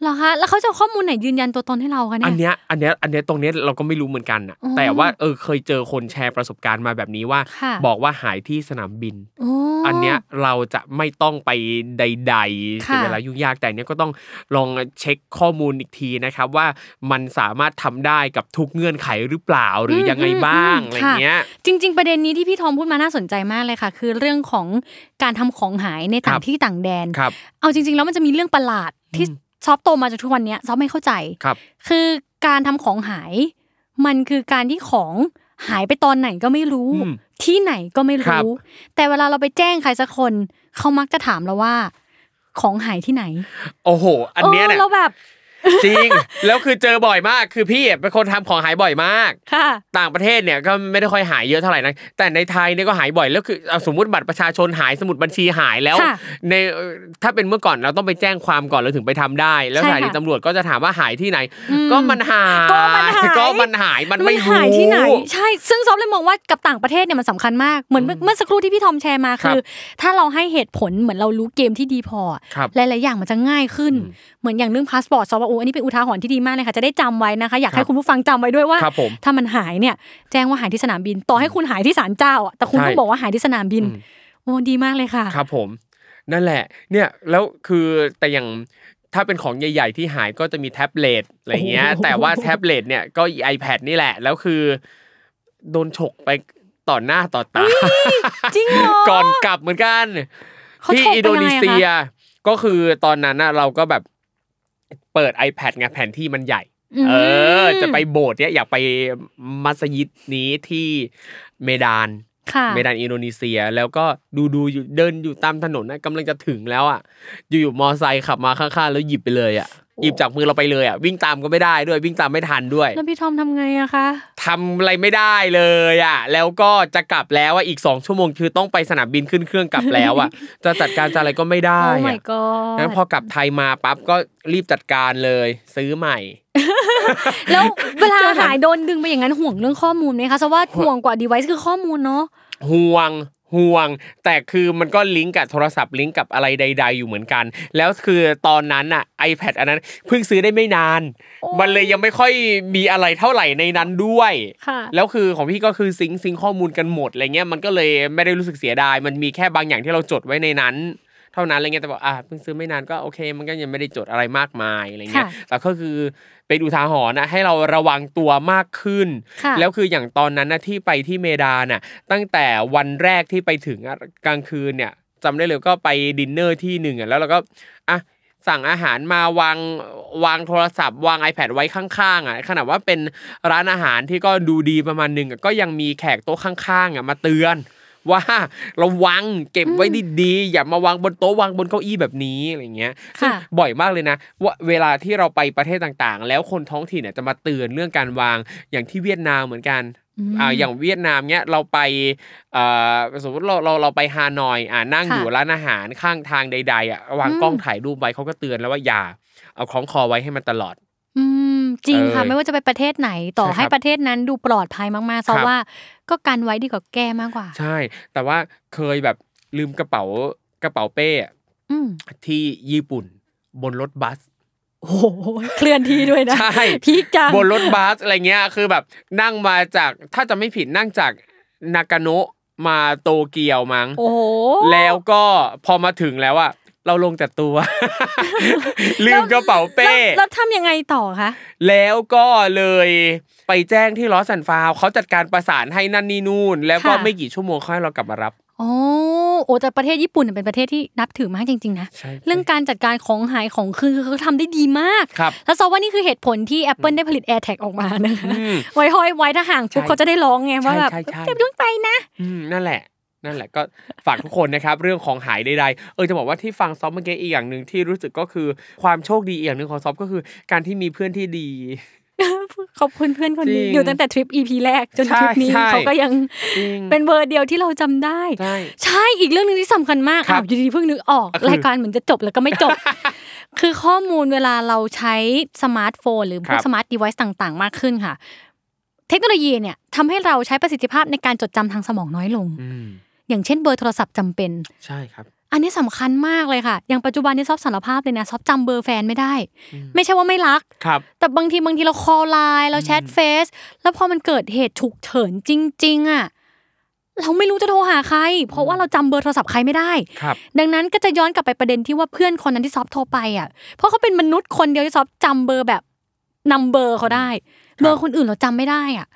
เหรอคะแล้วเขาจะข้อมูลไหนยืนยันตัวตนให้เราคะเนี่ยอันเนี้ยอันเนี้ยอันเนี้ยตรงเนี้ยเราก็ไม่รู้เหมือนกันน่ะแต่ว่าเออเคยเจอคนแชร์ประสบการณ์มาแบบนี้ว่าบอกว่าหายที่สนามบินอันเนี้ยเราจะไม่ต้องไปใดๆเสียเวลายุ่งยากแต่เนี้ยก็ต้องลองเช็คข้อมูลอีกทีนะครับว่ามันสามารถทำได้กับทุกเงื่อนไขหรือเปล่าหรือยังไงบ้างอะไรเงี้ยจริงๆประเด็นนี้ที่พี่ทอมพูดมาน่าสนใจมากเลยค่ะคือเรื่องของการทำของหายในต่างที่ต่างแดนเอาจริงๆแล้วมันจะมีเรื่องประหลาดที่ซอฟโตมาจนทุกวันนี้ซอฟไม่เข้าใจคือการทำของหายมันคือการที่ของหายไปตอนไหนก็ไม่รู้ที่ไหนก็ไม่รู้แต่เวลาเราไปแจ้งใครสักคนเขามักจะถามเราว่าของหายที่ไหนโอ้โหอันเนี้ยเนี่ยเราแบบจริงแล้วคือเจอบ่อยมากคือพี่เป็นคนทำของหายบ่อยมากต่างประเทศเนี่ยก็ไม่ได้ค่อยหายเยอะเท่าไหร่นะแต่ในไทยเนี่ยก็หายบ่อยแล้วคือสมมุติบัตรประชาชนหายสมุดบัญชีหายแล้วในถ้าเป็นเมื่อก่อนเราต้องไปแจ้งความก่อนแล้วถึงไปทำได้แล้วสถานีตำรวจก็จะถามว่าหายที่ไหนก็มันหายก็มันหายก็มันหายมันไม่หายที่ไหนใช่ซึ่งซอฟเลยมองว่ากับต่างประเทศเนี่ยมันสำคัญมากเหมือนเมื่อสักครู่ที่พี่ทอมแชร์มาคือถ้าเราให้เหตุผลเหมือนเรารู้เกมที่ดีพอหลายๆอย่างมันจะง่ายขึ้นเหมือนอย่างเรื่องพาสปอร์ตซอฟอันนี้เป็นอุทาหรณ์ที่ดีมากเลยค่ะจะได้จำไว้นะคะอยากให้คุณผู้ฟังจำไว้ด้วยว่าถ้ามันหายเนี่ยแจ้งว่าหายที่สนามบินต่อให้คุณหายที่ศาลเจ้าอ่ะแต่คุณต้องบอกว่าหายที่สนามบินโอ้ดีมากเลยค่ะครับผมนั่นแหละเนี่ยแล้วคือแต่อย่างถ้าเป็นของใหญ่ๆที่หายก็จะมีแท็บเล็ตอะไรเงี้ยแต่ว่าแท็บเล็ตเนี่ยก็ iPad นี่แหละแล้วคือโดนฉกไปต่อหน้าต่อตาจริงเหรอก่อนกลับเหมือนกันที่อินโดนีเซียก็คือตอนนั้นเราก็แบบเปิด iPad ไงแผนที่มันใหญ่เออจะไปโบสถ์เนี่ยอยากไปมัสยิดนี้ที่เมดานเมดานอินโดนีเซียแล้วก็ดูๆอยู่เดินอยู่ตามถนนนะกำลังจะถึงแล้วอ่ะอยู่ๆมอไซค์ขับมาข้างๆแล้วหยิบไปเลยอ่ะหยิบจากมือเราไปเลยอ่ะวิ่งตามก็ไม่ได้ด้วยวิ่งตามไม่ทันด้วยแล้วพี่ทอมทำไงอะคะทำอะไรไม่ได้เลยอ่ะแล้วก็จะกลับแล้วอ่ะอีกสองชั่วโมงคือต้องไปสนามบินขึ้นเครื่องกลับแล้วอ่ะจะจัดการจะอะไรก็ไม่ได้โอ้ my god งั้นพอกลับไทยมาปั๊บก็รีบจัดการเลยซื้อใหม่แล้วเวลาหายโดนดึงไปอย่างนั้นห่วงเรื่องข้อมูลมั้ยคะซะว่าห่วงกว่า device คือข้อมูลเนาะห่วงห่วงแต่คือมันก็ลิงก์กับโทรศัพท์ลิงก์กับอะไรใดๆอยู่เหมือนกันแล้วคือตอนนั้นน่ะ iPad อันนั้นเพิ่งซื้อได้ไม่นานมันเลยยังไม่ค่อยมีอะไรเท่าไหร่ในนั้นด้วยแล้วคือของพี่ก็คือซิงค์ซิงค์ข้อมูลกันหมดอะไรเงี้ยมันก็เลยไม่ได้รู้สึกเสียดายมันมีแค่บางอย่างที่เราจดไว้ในนั้นเท่านั้นอะไรเงี้ยแต่บอกอ่ะเพิ่งซื้อไม่นานก็โอเคมันก็ยังไม่ได้จดอะไรมากมายอะไรเงี้ยแต่ก็คือเป็นอุทาหรณ์นะให้เราระวังตัวมากขึ้นแล้วคืออย่างตอนนั้นนะที่ไปที่เมดานน่ะตั้งแต่วันแรกที่ไปถึงกลางคืนเนี่ยจำได้เลยก็ไปดินเนอร์ที่หนึ่งอ่ะแล้วเราก็อ่ะสั่งอาหารมาวางวางโทรศัพท์วาง iPad ไว้ข้างๆอ่ะขนาดว่าเป็นร้านอาหารที่ก็ดูดีประมาณนึงก็ยังมีแขกโต๊ะข้างๆอ่ะมาเตือนว่าระวังเก็บไว้ดีๆอย่ามาวางบนโต๊ะวางบนเก้าอี้แบบนี้อะไรเงี้ยซึ่งบ่อยมากเลยนะว่าเวลาที่เราไปประเทศต่างๆแล้วคนท้องถิ่นเนี่ยจะมาเตือนเรื่องการวางอย่างที่เวียดนามเหมือนกันอ่าอย่างเวียดนามเนี้ยเราไปเอ่อสมมติเราเราเราไปฮานอยอ่านั่งอยู่ร้านอาหารข้างทางใดๆอ่ะวางกล้องถ่ายรูปไว้เขาก็เตือนแล้วว่าอย่าเอาคล้องคอไว้ให้มันตลอดอืมจริงค่ะไม่ว่าจะไปประเทศไหนต่อให้ประเทศนั้นดูปลอดภัยมากๆซะว่าก็กันไว้ดีกว่าแก้มากกว่าใช่แต่ว่าเคยแบบลืมกระเป๋ากระเป๋าเป้ที่ญี่ปุ่นบนรถบัส โอ้โหเคลื่อนที่ด้วยนะพีคจังบนรถบัสอะไรเงี้ยคือแบบนั่งมาจากถ้าจะไม่ผิดนั่งจากนากาโนะมาโตเกียวมั้งโอ้โหแล้วก็พอมาถึงแล้วอะเราลงแต่ตัวลืมกระเป๋าเป้แล้วทำยังไงต่อคะแล้วก็เลยไปแจ้งที่ลอสแอนด์ฟาวเขาจัดการประสานให้นั่นนี่นู่นแล้วก็ไม่กี่ชั่วโมงค่อยเรากลับมารับอ๋อโอ้แต่ประเทศญี่ปุ่นเป็นประเทศที่นับถือมากจริงๆนะเรื่องการจัดการของหายของคืนเขาทำได้ดีมากแล้วซอว่านี่คือเหตุผลที่ Apple ได้ผลิต AirTag ออกมานะคะไว้ห้อยไว้ถ้าห่างปุ๊บเขาจะได้ร้องไงว่าแบบเก็บด้วยใจนะนั่นแหละนั่นแหละก็ฝากทุกคนนะครับเรื่องของหายใดๆเออจะบอกว่าที่ฟังซอฟเมื่อกี้อีกอย่างนึงที่รู้สึกก็คือความโชคดีอีกอย่างนึงของซอฟก็คือการที่มีเพื่อนที่ดีขอบคุณเพื่อนคนนี้อยู่ตั้งแต่ทริป อี พี แรกจนทริปนี้เขาก็ยังเป็นเบอร์เดียวที่เราจำได้ใช่อีกเรื่องนึงที่สำคัญมากอ้าวอยู่ดีเพิ่งนึกออกรายการเหมือนจะจบแล้วก็ไม่จบคือข้อมูลเวลาเราใช้สมาร์ทโฟนหรือพวกสมาร์ทดีไวซ์ต่างๆมากขึ้นค่ะเทคโนโลยีเนี่ยทำให้เราใช้ประสิทธิภาพในการจดจำทางสมองน้อยลงอย่างเช่นเบอร์โทรศัพท์จำเป็นใช่ครับอันนี้สำคัญมากเลยค่ะอย่างปัจจุบันนี้ซอฟสารภาพเลยนะซอฟจำเบอร์แฟนไม่ได้ไม่ใช่ว่าไม่รักแต่บางทีบางทีเราคอลไลน์เราแชทเฟซแล้วพอมันเกิดเหตุฉุกเฉินจริงๆอ่ะเราไม่รู้จะโทรหาใครเพราะว่าเราจำเบอร์โทรศัพท์ใครไม่ได้ดังนั้นก็จะย้อนกลับไปประเด็นที่ว่าเพื่อนคนนั้นที่ซอฟโทรไปอ่ะเพราะเขาเป็นมนุษย์คนเดียวที่ซอฟจำเบอร์แบบนัมเบอร์เขาได้เบอร์คนอื่นเราจำไม่ได้อ่ะ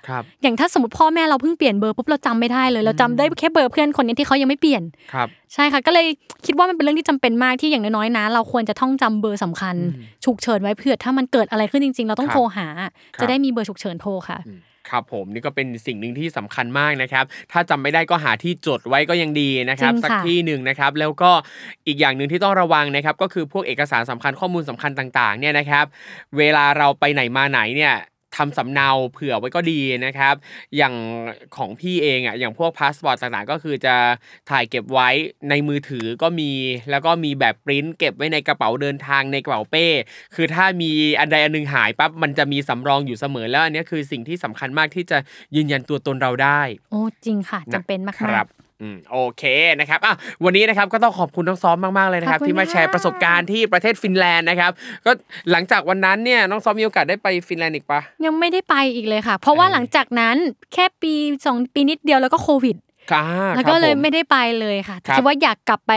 อย่างถ้าสมมติพ่อแม่เราเพิ่งเปลี่ยนเบอร์ปุ๊บเราจำไม่ได้เลยเราจำได้แค่เบอร์เพื่อนคนนี้ที่เขายังไม่เปลี่ยนใช่ค่ะก็เลยคิดว่ามันเป็นเรื่องที่จำเป็นมากที่อย่างน้อยๆนะเราควรจะท่องจำเบอร์สำคัญฉุกเฉินไว้เผื่อถ้ามันเกิดอะไรขึ้นจริงๆเราต้องโทรหาจะได้มีเบอร์ฉุกเฉินโทรค่ะครับผมนี่ก็เป็นสิ่งหนึ่งที่สำคัญมากนะครับถ้าจำไม่ได้ก็หาที่จดไว้ก็ยังดีนะครับสักที่หนึ่งนะครับแล้วก็อีกอย่างนึงที่ต้องระวังนะครับก็คือพวกเอกสารสำคัญข้อมูลสำคัญต่างๆเนี่ยนะครับเวลาเราไปไหนมาไหนเนี่ยทำสำเนาเผื่อไว้ก็ดีนะครับอย่างของพี่เองอ่ะอย่างพวกพาสปอร์ตต่างๆก็คือจะถ่ายเก็บไว้ในมือถือก็มีแล้วก็มีแบบปริ้นเก็บไว้ในกระเป๋าเดินทางในกระเป๋าเป้คือถ้ามีอันใดอันหนึ่งหายปั๊บมันจะมีสำรองอยู่เสมอแล้วอันนี้คือสิ่งที่สำคัญมากที่จะยืนยันตัวตนเราได้โอ้จริงค่ะจำเป็นมากครับอืมโอเคนะครับอ่ะวันนี้นะครับก็ต้องขอบคุณน้องซอฟมากๆเลยนะครับที่มาแชร์ประสบการณ์ที่ประเทศฟินแลนด์นะครับก็หลังจากวันนั้นเนี่ยน้องซอฟมีโอกาสได้ไปฟินแลนด์อีกปะยังไม่ได้ไปอีกเลยค่ะเพราะว่าหลังจากนั้นแค่ปีสองปีนิดเดียวแล้วก็โควิดแล้วก็เลยไม่ได้ไปเลยค่ะคิดว่าอยากกลับไป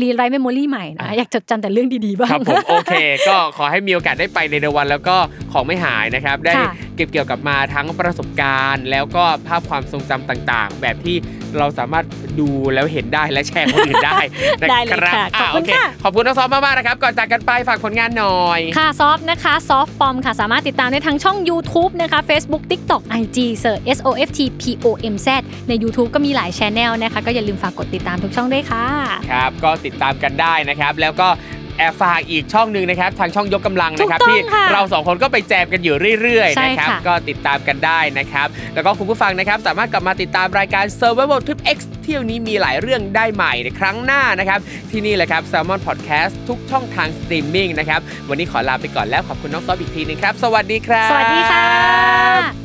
รีไรท์เมมโมรี่ใหม่นะอยากจดจำแต่เรื่องดีๆบ้างครับผมโอเคก็ขอให้มีโอกาสได้ไปในเดือนวันแล้วก็ของไม่หายนะครับได้เก็บเกี่ยวกับมาทั้งประสบการณ์แล้วก็ภาพความทรงจำต่างๆแบบที่เราสามารถดูแล้วเห็นได้และแชร์คนอื่นได้ได้เลยค่ะขอบคุณค่ะขอบคุณน้องซอฟมากๆนะครับก่อนจากกันไปฝากผลงานหน่อยค่ะซอฟนะคะซอฟปอมค่ะสามารถติดตามได้ทั้งช่อง YouTube นะคะ Facebook TikTok ไอ จี เสิร์ช softpomz ใน YouTube ก็มีหลาย channel นะคะก็อย่าลืมฝากกดติดตามทุกช่องด้วยค่ะครับก็ติดตามกันได้นะครับแล้วก็แอบฝากอีกช่องนึงนะครับทางช่องยกกำลังนะครับที่เราสองคนก็ไปแจมกันอยู่เรื่อยๆนะครับก็ติดตามกันได้นะครับแล้วก็คุณผู้ฟังนะครับสามารถกลับมาติดตามรายการ Survival Trip X เที่ยวนี้มีหลายเรื่องได้ใหม่ในครั้งหน้านะครับที่นี่แหละครับ Salmon Podcast ทุกช่องทางสตรีมมิ่งนะครับวันนี้ขอลาไปก่อนแล้วขอบคุณน้องซอฟอีกทีนึงครับสวัสดีครับสวัสดีค่ะ